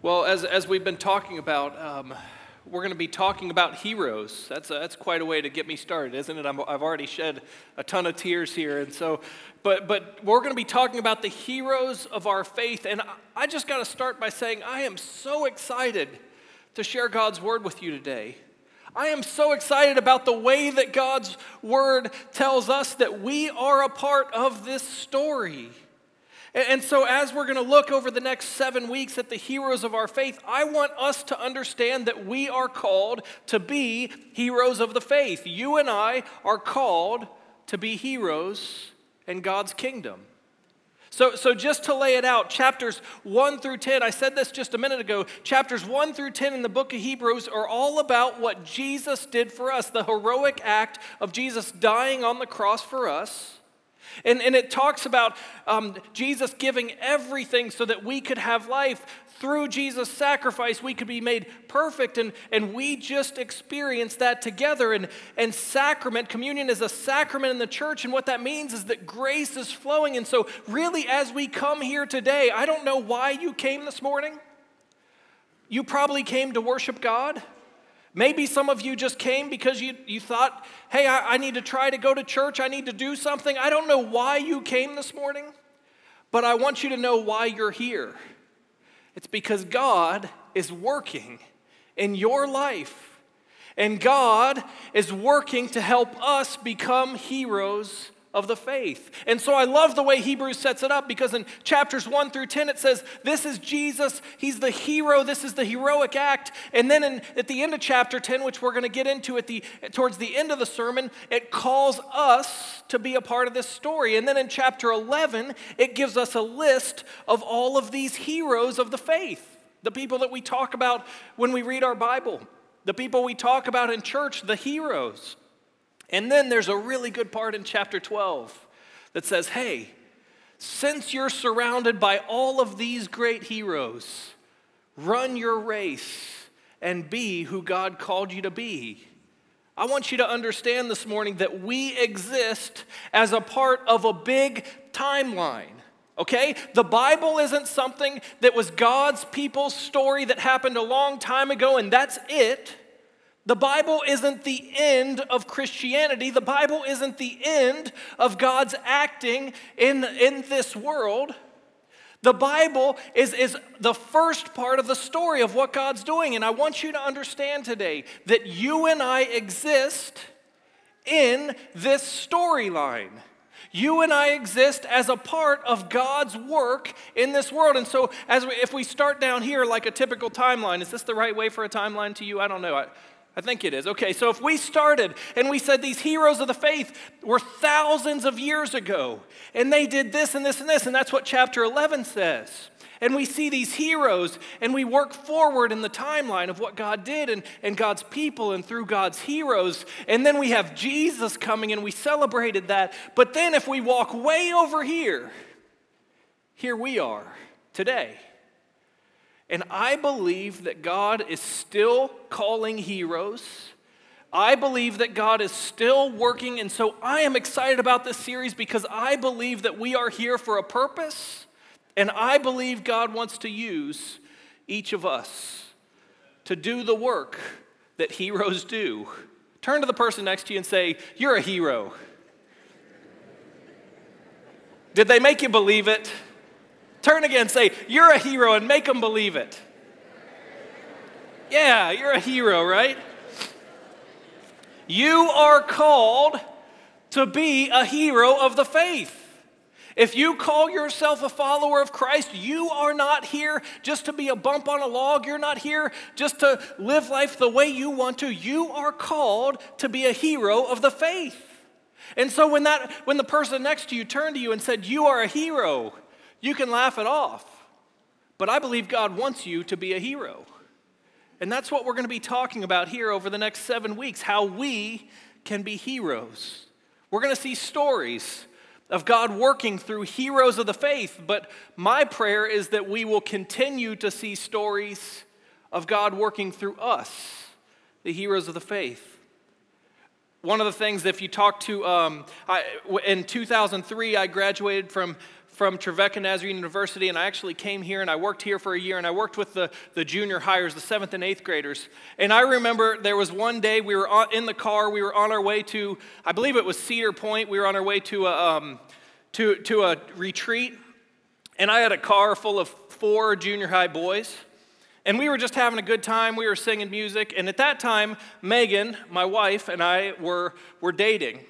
Well, as we've been talking about, we're going to be talking about heroes. That's quite a way to get me started, isn't it? I've already shed a ton of tears here, and so, but we're going to be talking about the heroes of our faith, and I just got to start by saying I am so excited to share God's word with you today. I am so excited about the way that God's word tells us that we are a part of this story. And so as we're going to look over the next 7 weeks at the heroes of our faith, I want us to understand that we are called to be heroes of the faith. You and I are called to be heroes in God's kingdom. So just to lay it out, chapters 1 through 10, I said this just a minute ago, chapters 1 through 10 in the book of Hebrews are all about what Jesus did for us, the heroic act of Jesus dying on the cross for us. And it talks about Jesus giving everything so that we could have life. Through Jesus' sacrifice, we could be made perfect, and we just experienced that together. And sacrament, communion is a sacrament in the church, and what that means is that grace is flowing. And so really, as we come here today, I don't know why you came this morning. You probably came to worship God. Maybe some of you just came because you thought, hey, I need to try to go to church. I need to do something. I don't know why you came this morning, but I want you to know why you're here. It's because God is working in your life, and God is working to help us become heroes of the faith. And so I love the way Hebrews sets it up, because in chapters 1 through 10 it says, this is Jesus, he's the hero, this is the heroic act. And then at the end of chapter 10, which we're going to get into towards the end of the sermon, it calls us to be a part of this story. And then in chapter 11, it gives us a list of all of these heroes of the faith, the people that we talk about when we read our Bible, the people we talk about in church, the heroes. And then there's a really good part in chapter 12 that says, hey, since you're surrounded by all of these great heroes, run your race and be who God called you to be. I want you to understand this morning that we exist as a part of a big timeline. Okay? The Bible isn't something that was God's people's story that happened a long time ago and that's it. The Bible isn't the end of Christianity. The Bible isn't the end of God's acting in this world. The Bible is the first part of the story of what God's doing. And I want you to understand today that you and I exist in this storyline. You and I exist as a part of God's work in this world. And so if we start down here like a typical timeline, is this the right way for a timeline to you? I don't know. I think it is. Okay, so if we started and we said these heroes of the faith were thousands of years ago, and they did this and this and this, and that's what chapter 11 says. And we see these heroes, and we work forward in the timeline of what God did and God's people and through God's heroes. And then we have Jesus coming, and we celebrated that. But then if we walk way over here, here we are today. And I believe that God is still calling heroes. I believe that God is still working, and so I am excited about this series because I believe that we are here for a purpose, and I believe God wants to use each of us to do the work that heroes do. Turn to the person next to you and say, "You're a hero." Did they make you believe it? Turn again, say, "You're a hero," and make them believe it. Yeah, you're a hero, right? You are called to be a hero of the faith. If you call yourself a follower of Christ, you are not here just to be a bump on a log. You're not here just to live life the way you want to. You are called to be a hero of the faith. And so when the person next to you turned to you and said, "You are a hero," you can laugh it off, but I believe God wants you to be a hero. And that's what we're going to be talking about here over the next 7 weeks, how we can be heroes. We're going to see stories of God working through heroes of the faith, but my prayer is that we will continue to see stories of God working through us, the heroes of the faith. One of the things, if you talk to, in 2003, I graduated from from Trevecca Nazarene University, and I actually came here and I worked here for a year, and I worked with the junior hires, the 7th and 8th graders. And I remember there was one day we were in the car, we were on our way to, I believe it was Cedar Point, we were on our way to a retreat, and I had a car full of 4 junior high boys. And we were just having a good time. We were singing music. And at that time, Megan, my wife, and I were dating.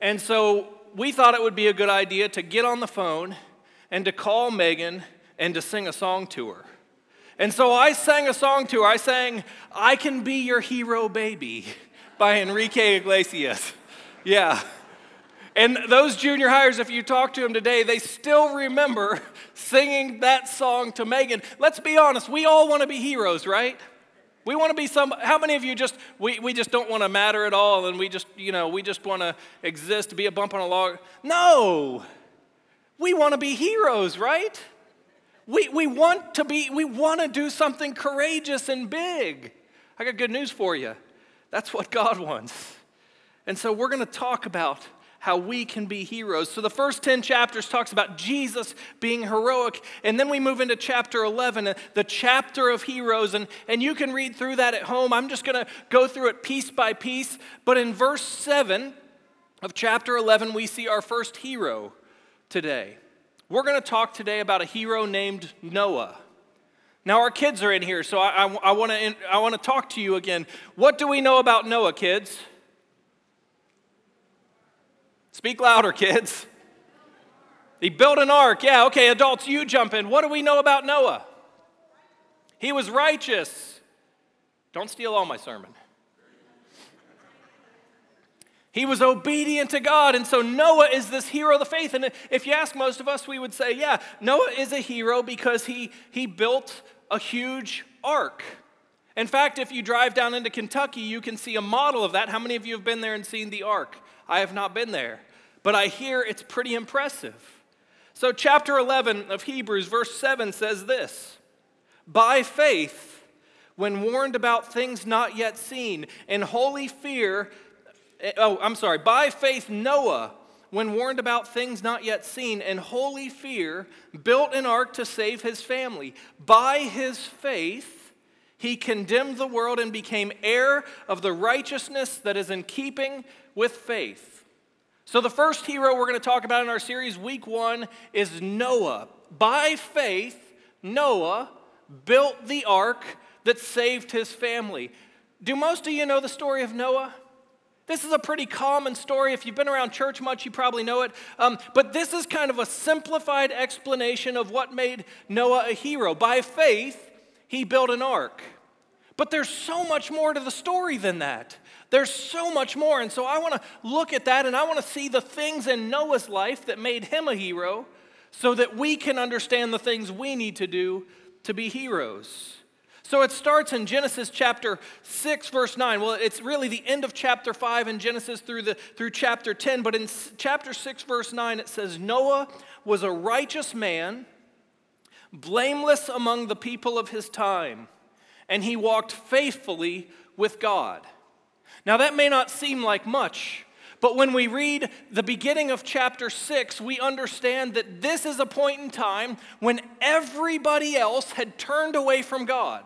And so we thought it would be a good idea to get on the phone and to call Megan and to sing a song to her. And so I sang a song to her. I sang, "I Can Be Your Hero, Baby" by Enrique Iglesias. Yeah. And those junior hires, if you talk to them today, they still remember singing that song to Megan. Let's be honest, we all want to be heroes, right? We want to be some. How many of you we just don't want to matter at all, and we just want to exist, be a bump on a log? No, we want to be heroes, right? We want to do something courageous and big. I got good news for you. That's what God wants. And so we're going to talk about how we can be heroes. So the first 10 chapters talks about Jesus being heroic, and then we move into chapter 11, the chapter of heroes, and you can read through that at home. I'm just going to go through it piece by piece, but in verse 7 of chapter 11, we see our first hero today. We're going to talk today about a hero named Noah. Now our kids are in here, so I want to talk to you again. What do we know about Noah, kids? Speak louder, kids. He built an ark. Yeah, okay, adults, you jump in. What do we know about Noah? He was righteous. Don't steal all my sermon. He was obedient to God, and so Noah is this hero of the faith. And if you ask most of us, we would say, yeah, Noah is a hero because he built a huge ark. In fact, if you drive down into Kentucky, you can see a model of that. How many of you have been there and seen the ark? I have not been there, but I hear it's pretty impressive. So chapter 11 of Hebrews, verse 7 says this: "By faith, when warned about things not yet seen, in holy fear," by faith Noah, when warned about things not yet seen, in holy fear, built an ark to save his family. By his faith, he condemned the world and became heir of the righteousness that is in keeping with faith. So the first hero we're going to talk about in our series, week 1, is Noah. By faith, Noah built the ark that saved his family. Do most of you know the story of Noah? This is a pretty common story. If you've been around church much, you probably know it. But this is kind of a simplified explanation of what made Noah a hero. By faith, he built an ark. But there's so much more to the story than that. There's so much more. And so I want to look at that, and I want to see the things in Noah's life that made him a hero so that we can understand the things we need to do to be heroes. So it starts in Genesis chapter 6, verse 9. Well, it's really the end of chapter 5 in Genesis through chapter 10. But in chapter 6, verse 9, it says, "Noah was a righteous man, blameless among the people of his time, and he walked faithfully with God." Now that may not seem like much, but when we read the beginning of chapter 6, we understand that this is a point in time when everybody else had turned away from God.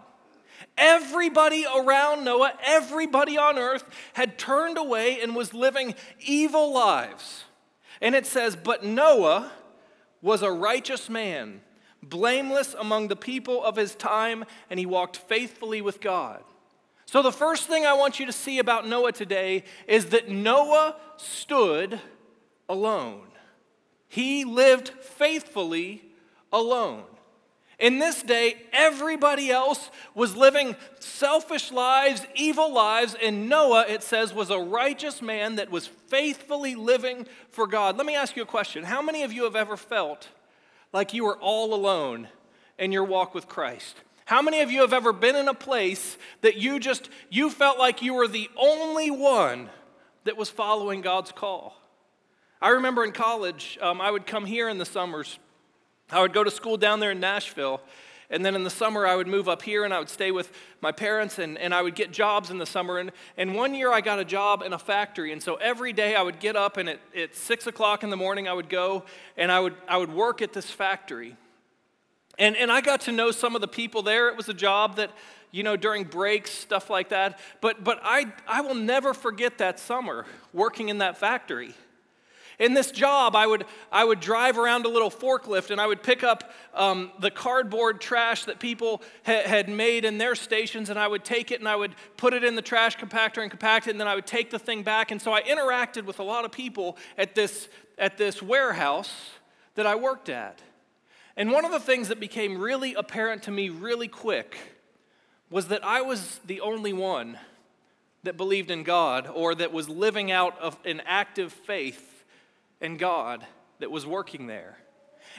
Everybody around Noah, everybody on earth had turned away and was living evil lives. And it says, "But Noah was a righteous man, blameless among the people of his time, and he walked faithfully with God." So the first thing I want you to see about Noah today is that Noah stood alone. He lived faithfully alone. In this day, everybody else was living selfish lives, evil lives, and Noah, it says, was a righteous man that was faithfully living for God. Let me ask you a question. How many of you have ever felt like you were all alone in your walk with Christ? How many of you have ever been in a place that you felt like you were the only one that was following God's call? I remember in college, I would come here in the summers. I would go to school down there in Nashville, And then in the summer, I would move up here and I would stay with my parents, and I would get jobs in the summer. And one year I got a job in a factory. And so every day I would get up, and at 6 o'clock in the morning I would go and I would work at this factory. And I got to know some of the people there. It was a job that, you know, during breaks, stuff like that. But I will never forget that summer working in that factory. In this job, I would drive around a little forklift, and I would pick up the cardboard trash that people had made in their stations, and I would take it and I would put it in the trash compactor and compact it, and then I would take the thing back. And so I interacted with a lot of people at this warehouse that I worked at. And one of the things that became really apparent to me really quick was that I was the only one that believed in God, or that was living out of an active faith in God that was working there.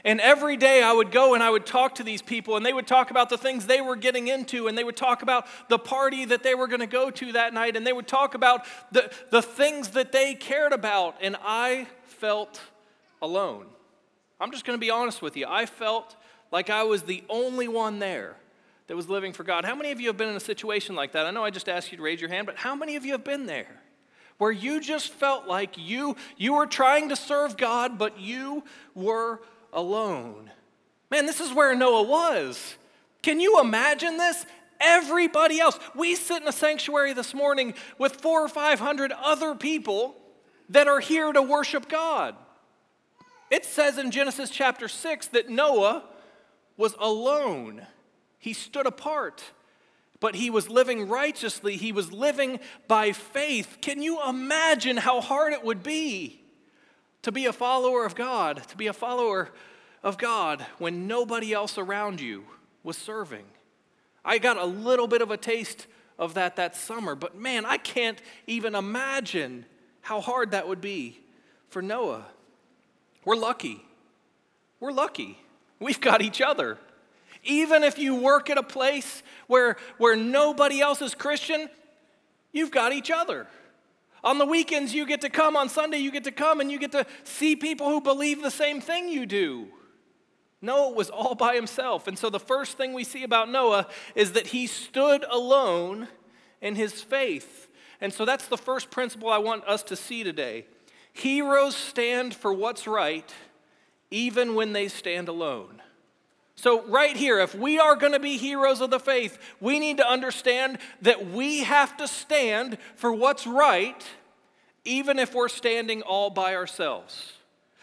And every day I would go and I would talk to these people, and they would talk about the things they were getting into, and they would talk about the party that they were going to go to that night, and they would talk about the things that they cared about, and I felt alone. I'm just going to be honest with you. I felt like I was the only one there that was living for God. How many of you have been in a situation like that? I know I just asked you to raise your hand, but how many of you have been there where you just felt like you were trying to serve God, but you were alone? Man, this is where Noah was. Can you imagine this? Everybody else. We sit in a sanctuary this morning with 400 or 500 other people that are here to worship God. It says in Genesis chapter 6 that Noah was alone. He stood apart, but he was living righteously. He was living by faith. Can you imagine how hard it would be to be a follower of God, when nobody else around you was serving? I got a little bit of a taste of that summer, but man, I can't even imagine how hard that would be for Noah. We're lucky. We've got each other. Even if you work at a place where nobody else is Christian, you've got each other. On the weekends, you get to come. On Sunday, you get to come, and you get to see people who believe the same thing you do. Noah was all by himself. And so the first thing we see about Noah is that he stood alone in his faith. And so that's the first principle I want us to see today. Heroes stand for what's right, even when they stand alone. So right here, if we are going to be heroes of the faith, we need to understand that we have to stand for what's right, even if we're standing all by ourselves.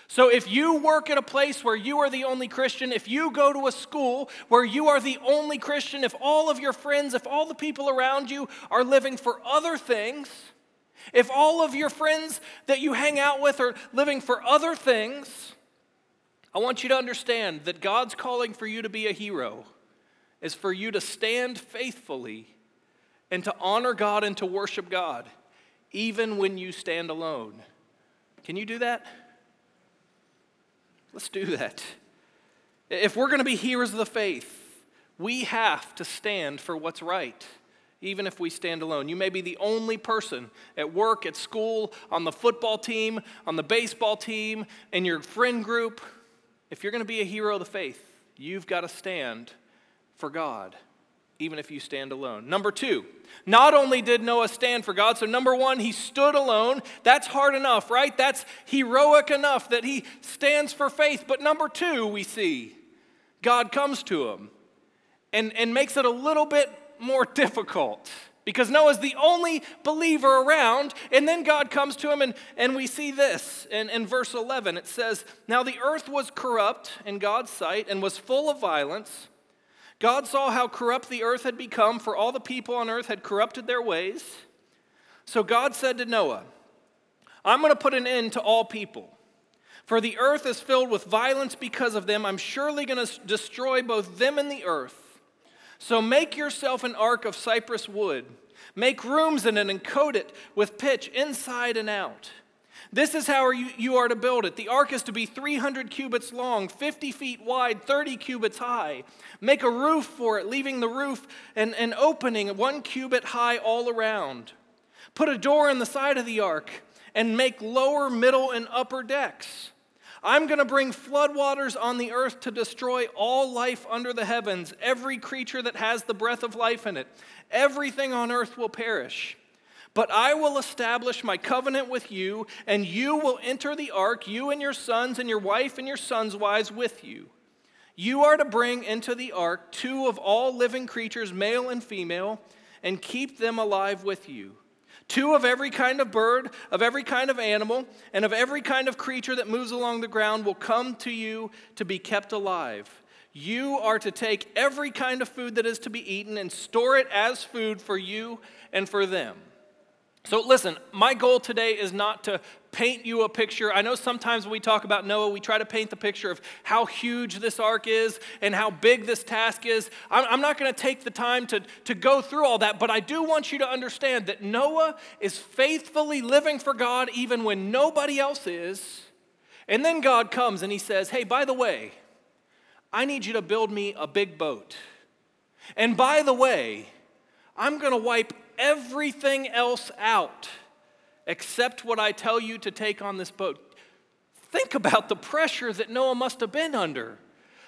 So if you work at a place where you are the only Christian, if you go to a school where you are the only Christian, if all of your friends, if all the people around you are living for other things, if all of your friends that you hang out with are living for other things, I want you to understand that God's calling for you to be a hero is for you to stand faithfully and to honor God and to worship God, even when you stand alone. Can you do that? Let's do that. If we're going to be heroes of the faith, we have to stand for what's right, even if we stand alone. You may be the only person at work, at school, on the football team, on the baseball team, in your friend group. If you're going to be a hero of the faith, you've got to stand for God, even if you stand alone. Number two, not only did Noah stand for God, so number one, he stood alone. That's hard enough, right? That's heroic enough that he stands for faith. But number two, we see God comes to him and makes it a little bit more difficult, because Noah's the only believer around, and then God comes to him, and we see this in verse 11. It says, "Now the earth was corrupt in God's sight and was full of violence. God saw how corrupt the earth had become, for all the people on earth had corrupted their ways. So God said to Noah, 'I'm going to put an end to all people, for the earth is filled with violence because of them. I'm surely going to destroy both them and the earth. So make yourself an ark of cypress wood. Make rooms in it and coat it with pitch inside and out. This is how you are to build it. The ark is to be 300 cubits long, 50 feet wide, 30 cubits high. Make a roof for it, leaving the roof an opening 1 cubit high all around. Put a door in the side of the ark and make lower, middle, and upper decks. I'm going to bring floodwaters on the earth to destroy all life under the heavens, every creature that has the breath of life in it. Everything on earth will perish. But I will establish my covenant with you, and you will enter the ark, you and your sons and your wife and your sons' wives with you. You are to bring into the ark 2 of all living creatures, male and female, and keep them alive with you. 2 of every kind of bird, of every kind of animal, and of every kind of creature that moves along the ground will come to you to be kept alive. You are to take every kind of food that is to be eaten and store it as food for you and for them. So listen, my goal today is not to paint you a picture. I know sometimes when we talk about Noah, we try to paint the picture of how huge this ark is and how big this task is. I'm not going to take the time to go through all that, but I do want you to understand that Noah is faithfully living for God even when nobody else is. And then God comes and he says, hey, by the way, I need you to build me a big boat. And by the way, I'm going to wipe everything else out except what I tell you to take on this boat. Think about the pressure that Noah must have been under.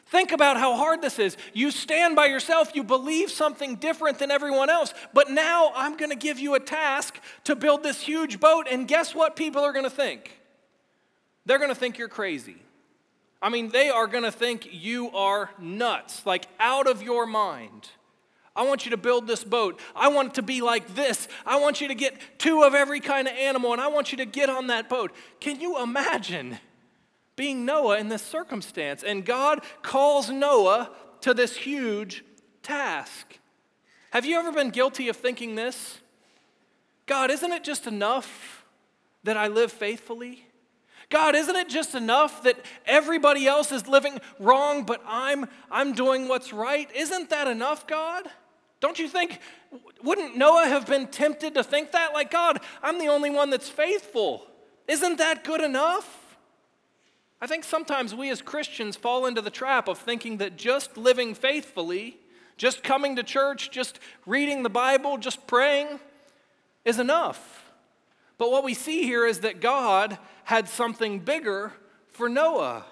Think about how hard this is. You stand by yourself, you believe something different than everyone else, but now I'm going to give you a task to build this huge boat, and guess what people are going to think? They're going to think you're crazy. I mean, they are going to think you are nuts, like out of your mind. I want you to build this boat. I want it to be like this. I want you to get 2 of every kind of animal, and I want you to get on that boat. Can you imagine being Noah in this circumstance? And God calls Noah to this huge task. Have you ever been guilty of thinking this? God, isn't it just enough that I live faithfully? God, isn't it just enough that everybody else is living wrong, but I'm doing what's right? Isn't that enough, God? Don't you think, wouldn't Noah have been tempted to think that? Like, God, I'm the only one that's faithful. Isn't that good enough? I think sometimes we as Christians fall into the trap of thinking that just living faithfully, just coming to church, just reading the Bible, just praying is enough. But what we see here is that God had something bigger for Noah.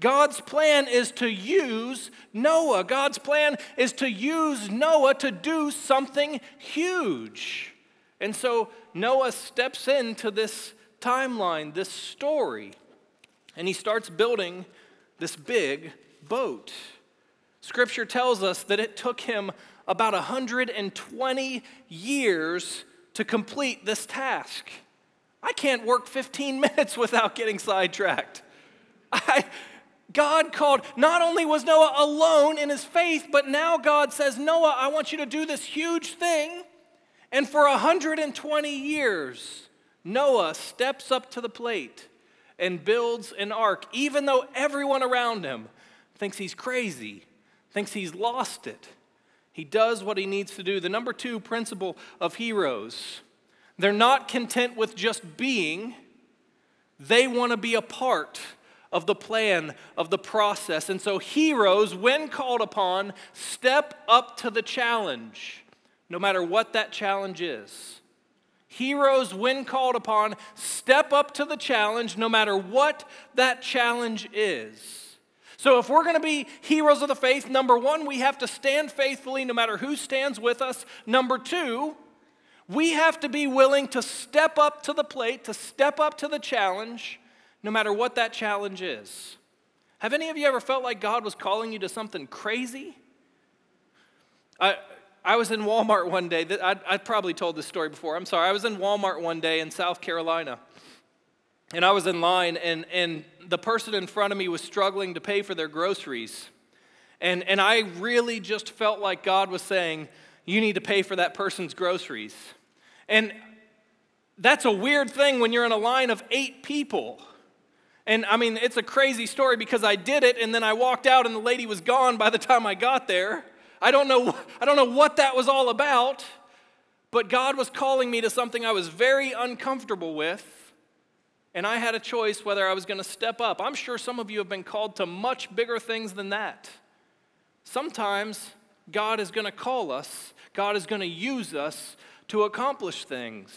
God's plan is to use Noah. God's plan is to use Noah to do something huge. And so Noah steps into this timeline, this story, and he starts building this big boat. Scripture tells us that it took him about 120 years to complete this task. I can't work 15 minutes without getting sidetracked. God called, not only was Noah alone in his faith, but now God says, Noah, I want you to do this huge thing. And for 120 years, Noah steps up to the plate and builds an ark, even though everyone around him thinks he's crazy, thinks he's lost it. He does what he needs to do. The number 2 principle of heroes: they're not content with just being. They want to be a part of the plan, of the process. And so heroes, when called upon, step up to the challenge, no matter what that challenge is. Heroes, when called upon, step up to the challenge, no matter what that challenge is. So if we're going to be heroes of the faith, number 1, we have to stand faithfully no matter who stands with us. Number 2, we have to be willing to step up to the plate, to step up to the challenge, no matter what that challenge is. Have any of you ever felt like God was calling you to something crazy? I was in Walmart one day. I probably told this story before. I'm sorry. I was in Walmart one day in South Carolina, and I was in line, and the person in front of me was struggling to pay for their groceries. And I really just felt like God was saying, you need to pay for that person's groceries. And that's a weird thing when you're in a line of 8 people. And I mean, it's a crazy story because I did it and then I walked out and the lady was gone by the time I got there. I don't know what that was all about, but God was calling me to something I was very uncomfortable with, and I had a choice whether I was going to step up. I'm sure some of you have been called to much bigger things than that. Sometimes God is going to call us. God is going to use us to accomplish things.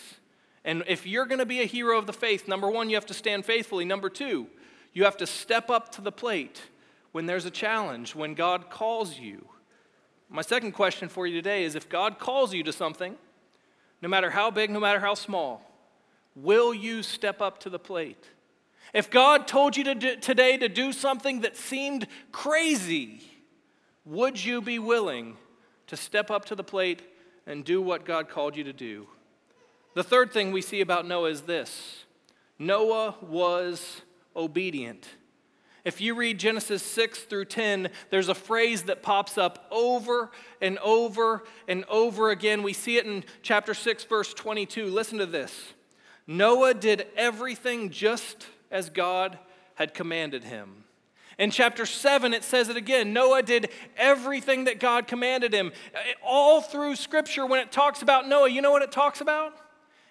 And if you're going to be a hero of the faith, number 1, you have to stand faithfully. Number 2, You have to step up to the plate when there's a challenge, when God calls you. My second question for you today is, if God calls you to something, no matter how big, no matter how small, will you step up to the plate? If God told you today to do something that seemed crazy, would you be willing to step up to the plate and do what God called you to do? The third thing we see about Noah is this: Noah was obedient. If you read Genesis 6 through 10, there's a phrase that pops up over and over and over again. We see it in chapter 6, verse 22. Listen to this. Noah did everything just as God had commanded him. In chapter 7, it says it again. Noah did everything that God commanded him. All through Scripture, when it talks about Noah, you know what it talks about?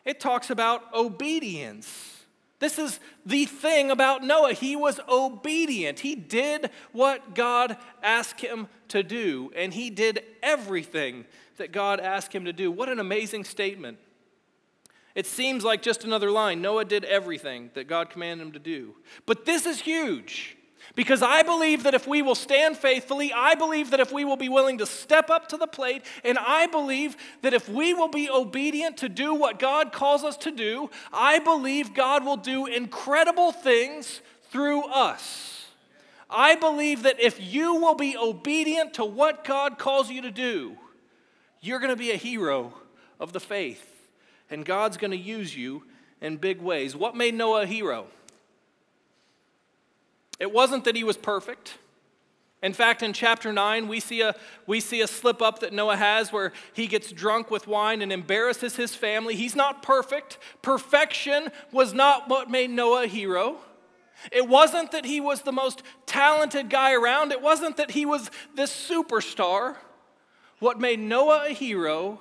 It talks about obedience. This is the thing about Noah. He was obedient. He did what God asked him to do, and he did everything that God asked him to do. What an amazing statement. It seems like just another line. Noah did everything that God commanded him to do. But this is huge, because I believe that if we will stand faithfully, I believe that if we will be willing to step up to the plate, and I believe that if we will be obedient to do what God calls us to do, I believe God will do incredible things through us. I believe that if you will be obedient to what God calls you to do, you're going to be a hero of the faith, and God's going to use you in big ways. What made Noah a hero? It wasn't that he was perfect. In fact, in chapter 9, we see a slip-up that Noah has where he gets drunk with wine and embarrasses his family. He's not perfect. Perfection was not what made Noah a hero. It wasn't that he was the most talented guy around. It wasn't that he was this superstar. What made Noah a hero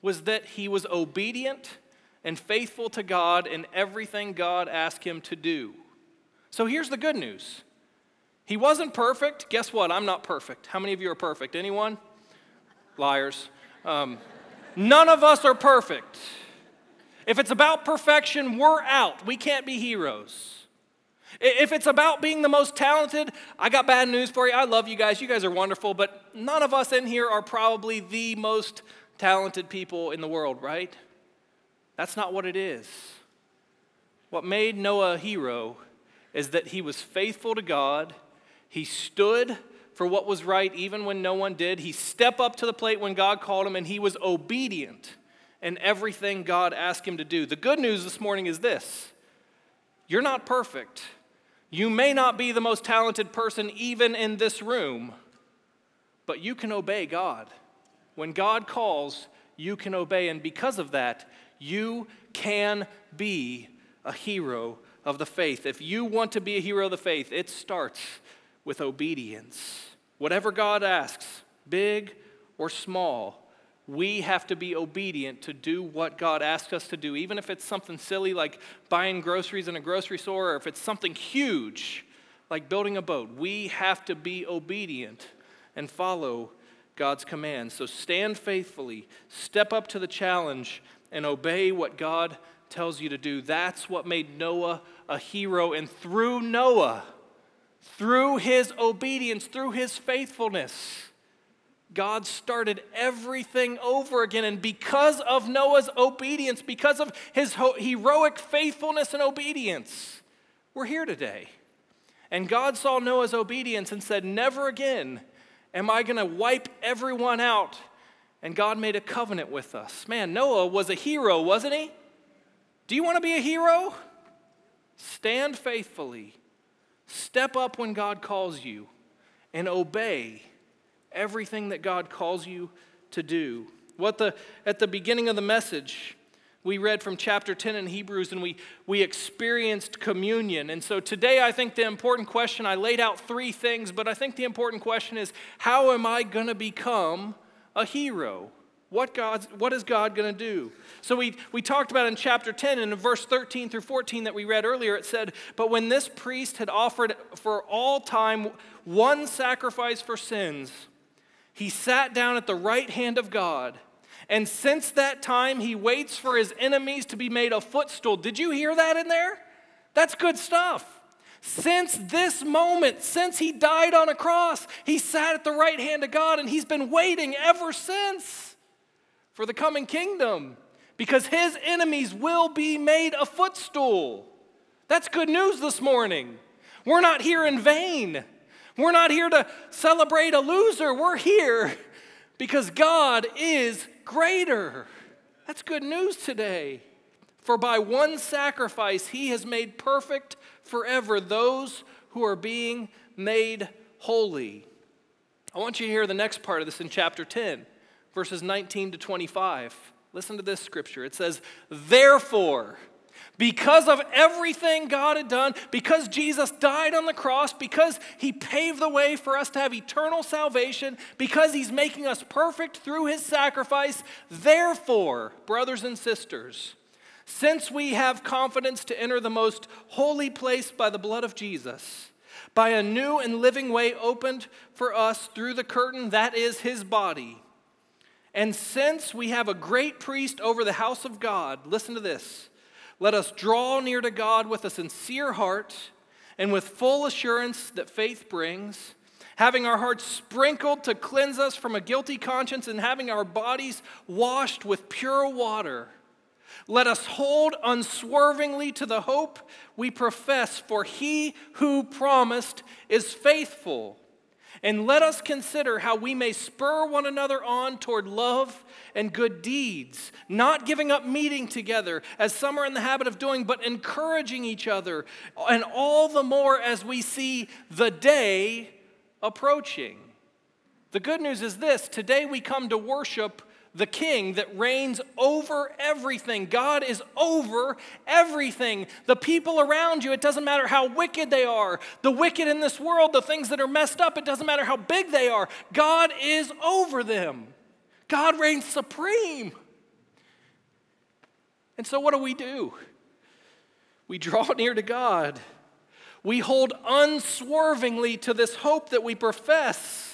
was that he was obedient and faithful to God in everything God asked him to do. So here's the good news. He wasn't perfect. Guess what? I'm not perfect. How many of you are perfect? Anyone? Liars. None of us are perfect. If it's about perfection, we're out. We can't be heroes. If it's about being the most talented, I got bad news for you. I love you guys. You guys are wonderful, but none of us in here are probably the most talented people in the world, right? That's not what it is. What made Noah a hero is that he was faithful to God. He stood for what was right even when no one did. He stepped up to the plate when God called him, and he was obedient in everything God asked him to do. The good news this morning is this: you're not perfect. You may not be the most talented person even in this room, but you can obey God. When God calls, you can obey, and because of that, you can be a hero of the faith. If you want to be a hero of the faith, it starts with obedience. Whatever God asks, big or small, we have to be obedient to do what God asks us to do, even if it's something silly like buying groceries in a grocery store, or if it's something huge like building a boat. We have to be obedient and follow God's commands. So stand faithfully, step up to the challenge, and obey what God tells you to do. That's what made Noah a hero. And through Noah, through his obedience, through his faithfulness, God started everything over again. And because of Noah's obedience, because of his heroic faithfulness and obedience, we're here today. And God saw Noah's obedience and said, never again am I going to wipe everyone out. And God made a covenant with us. Man, Noah was a hero, wasn't he? Do you want to be a hero? Stand faithfully. Step up when God calls you, and obey everything that God calls you to do. At the beginning of the message, we read from chapter 10 in Hebrews, and we experienced communion. And so today, I think the important question, I laid out three things, but I think the important question is, how am I going to become a hero? What is God going to do? So we talked about in chapter 10 and in verse 13 through 14 that we read earlier, it said, but when this priest had offered for all time one sacrifice for sins, he sat down at the right hand of God. And since that time, he waits for his enemies to be made a footstool. Did you hear that in there? That's good stuff. Since this moment, since he died on a cross, he sat at the right hand of God, and he's been waiting ever since for the coming kingdom, because his enemies will be made a footstool. That's good news this morning. We're not here in vain. We're not here to celebrate a loser. We're here because God is greater. That's good news today. For by one sacrifice, he has made perfect forever those who are being made holy. I want you to hear the next part of this in chapter 10, verses 19 to 25. Listen to this scripture. It says, therefore, because of everything God had done, because Jesus died on the cross, because he paved the way for us to have eternal salvation, because he's making us perfect through his sacrifice, therefore, brothers and sisters, since we have confidence to enter the most holy place by the blood of Jesus, by a new and living way opened for us through the curtain, that is his body. And since we have a great priest over the house of God, listen to this, let us draw near to God with a sincere heart and with full assurance that faith brings, having our hearts sprinkled to cleanse us from a guilty conscience and having our bodies washed with pure water. Let us hold unswervingly to the hope we profess, for he who promised is faithful. And let us consider how we may spur one another on toward love and good deeds, not giving up meeting together, as some are in the habit of doing, but encouraging each other, and all the more as we see the day approaching. The good news is this: today we come to worship the King that reigns over everything. God is over everything. The people around you, it doesn't matter how wicked they are. The wicked in this world, the things that are messed up, it doesn't matter how big they are. God is over them. God reigns supreme. And so what do? We draw near to God. We hold unswervingly to this hope that we profess.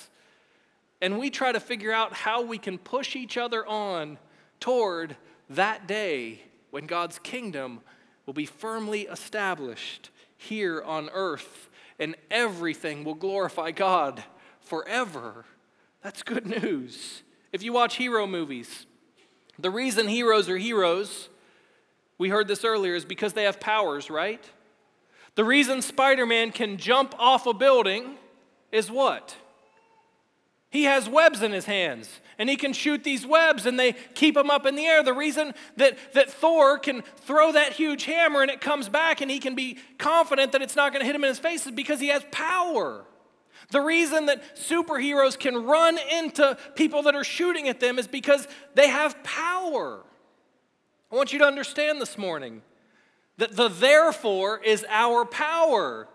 And we try to figure out how we can push each other on toward that day when God's kingdom will be firmly established here on earth and everything will glorify God forever. That's good news. If you watch hero movies, the reason heroes are heroes, we heard this earlier, is because they have powers, right? The reason Spider-Man can jump off a building is what? He has webs in his hands, and he can shoot these webs, and they keep him up in the air. The reason that Thor can throw that huge hammer and it comes back and he can be confident that it's not going to hit him in his face is because he has power. The reason that superheroes can run into people that are shooting at them is because they have power. I want you to understand this morning that the therefore is our power.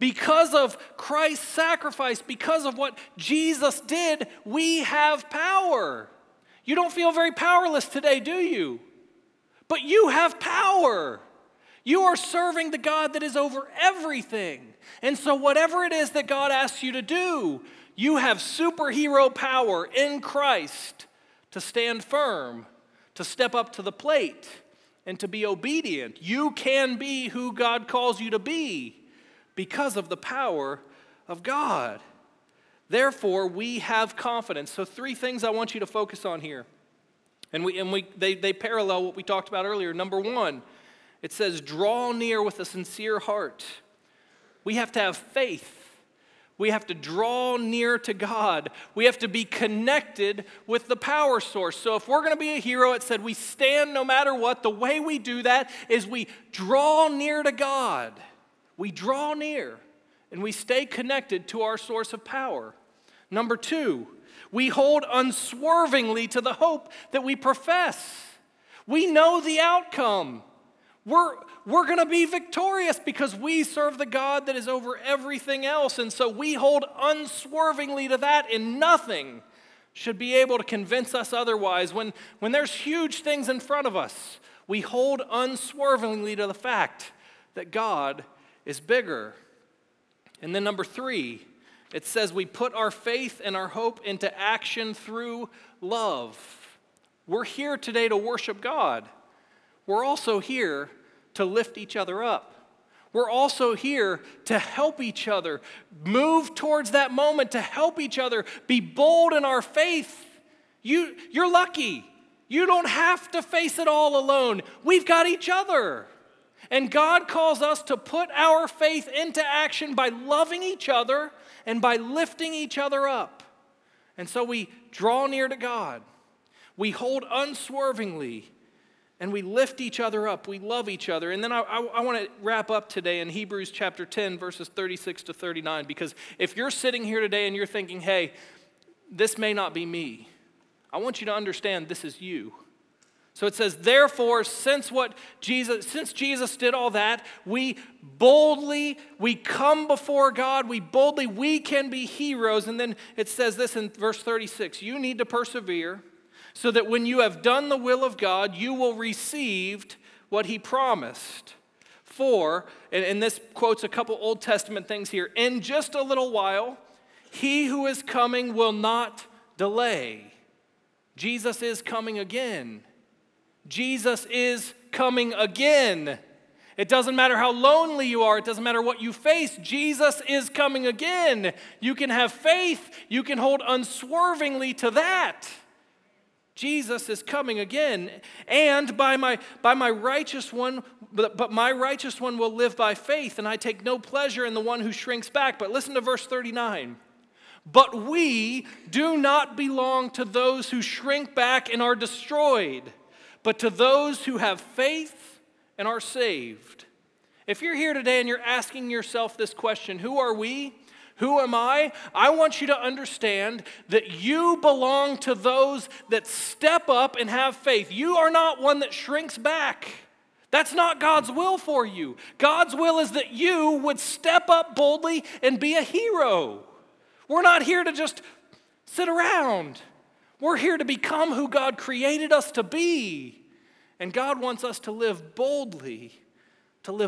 Because of Christ's sacrifice, because of what Jesus did, we have power. You don't feel very powerless today, do you? But you have power. You are serving the God that is over everything. And so whatever it is that God asks you to do, you have superhero power in Christ to stand firm, to step up to the plate, and to be obedient. You can be who God calls you to be. Because of the power of God. Therefore, we have confidence. So three things I want you to focus on here. And they parallel what we talked about earlier. Number one, it says, draw near with a sincere heart. We have to have faith. We have to draw near to God. We have to be connected with the power source. So if we're going to be a hero, it said we stand no matter what. The way we do that is we draw near to God. We draw near and we stay connected to our source of power. Number two, we hold unswervingly to the hope that we profess. We know the outcome. We're going to be victorious because we serve the God that is over everything else. And so we hold unswervingly to that, and nothing should be able to convince us otherwise. When there's huge things in front of us, we hold unswervingly to the fact that God is bigger. And then number three, it says we put our faith and our hope into action through love. We're here today to worship God. We're also here to lift each other up. We're also here to help each other, move towards that moment, to help each other, be bold in our faith. You're lucky. You don't have to face it all alone. We've got each other. And God calls us to put our faith into action by loving each other and by lifting each other up. And so we draw near to God. We hold unswervingly. And we lift each other up. We love each other. And then I want to wrap up today in Hebrews chapter 10, verses 36 to 39. Because if you're sitting here today and you're thinking, hey, this may not be me, I want you to understand this is you. So it says, therefore, since Jesus did all that, we come before God, we can be heroes. And then it says this in verse 36, you need to persevere, so that when you have done the will of God, you will receive what he promised. For, and this quotes a couple Old Testament things here, in just a little while, he who is coming will not delay. Jesus is coming again. Jesus is coming again. It doesn't matter how lonely you are. It doesn't matter what you face. Jesus is coming again. You can have faith. You can hold unswervingly to that. Jesus is coming again, and by my righteous one, but my righteous one will live by faith, and I take no pleasure in the one who shrinks back. But listen to verse 39. But we do not belong to those who shrink back and are destroyed, but to those who have faith and are saved. If you're here today and you're asking yourself this question, who are we? Who am I? I want you to understand that you belong to those that step up and have faith. You are not one that shrinks back. That's not God's will for you. God's will is that you would step up boldly and be a hero. We're not here to just sit around. We're here to become who God created us to be. And God wants us to live boldly, to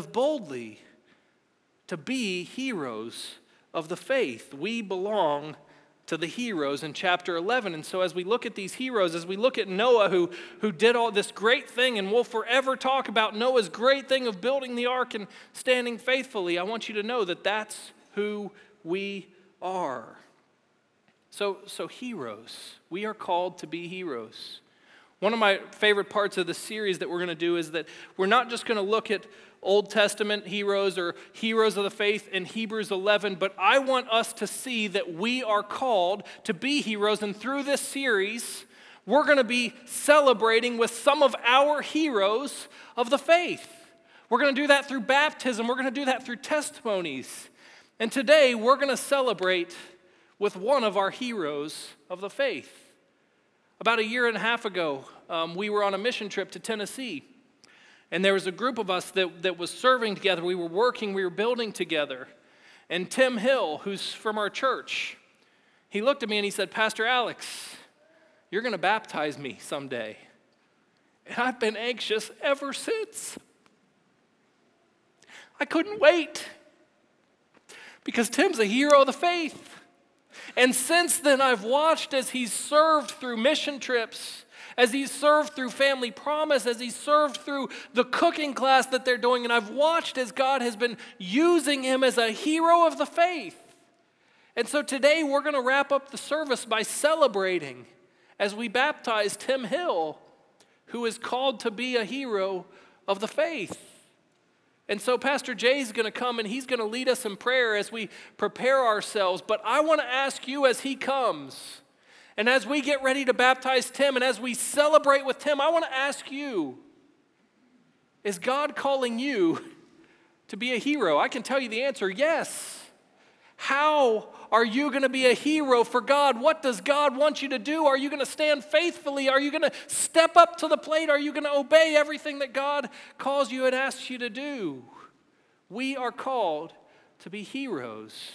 be heroes of the faith. We belong to the heroes in chapter 11. And so as we look at these heroes, as we look at Noah who did all this great thing, and we'll forever talk about Noah's great thing of building the ark and standing faithfully, I want you to know that that's who we are. So heroes. We are called to be heroes. One of my favorite parts of the series that we're going to do is that we're not just going to look at Old Testament heroes or heroes of the faith in Hebrews 11, but I want us to see that we are called to be heroes. And through this series, we're going to be celebrating with some of our heroes of the faith. We're going to do that through baptism. We're going to do that through testimonies. And today, we're going to celebrate with one of our heroes of the faith. About a year and a half ago, we were on a mission trip to Tennessee, and there was a group of us that was serving together. We were working, we were building together, and Tim Hill, who's from our church, he looked at me and he said, Pastor Alex, you're going to baptize me someday. And I've been anxious ever since. I couldn't wait, because Tim's a hero of the faith. And since then, I've watched as he's served through mission trips, as he's served through Family Promise, as he's served through the cooking class that they're doing, and I've watched as God has been using him as a hero of the faith. And so today, we're going to wrap up the service by celebrating as we baptize Tim Hill, who is called to be a hero of the faith. And so Pastor Jay's going to come and he's going to lead us in prayer as we prepare ourselves. But I want to ask you, as he comes and as we get ready to baptize Tim and as we celebrate with Tim, I want to ask you, is God calling you to be a hero? I can tell you the answer, yes. How are you going to be a hero for God? What does God want you to do? Are you going to stand faithfully? Are you going to step up to the plate? Are you going to obey everything that God calls you and asks you to do? We are called to be heroes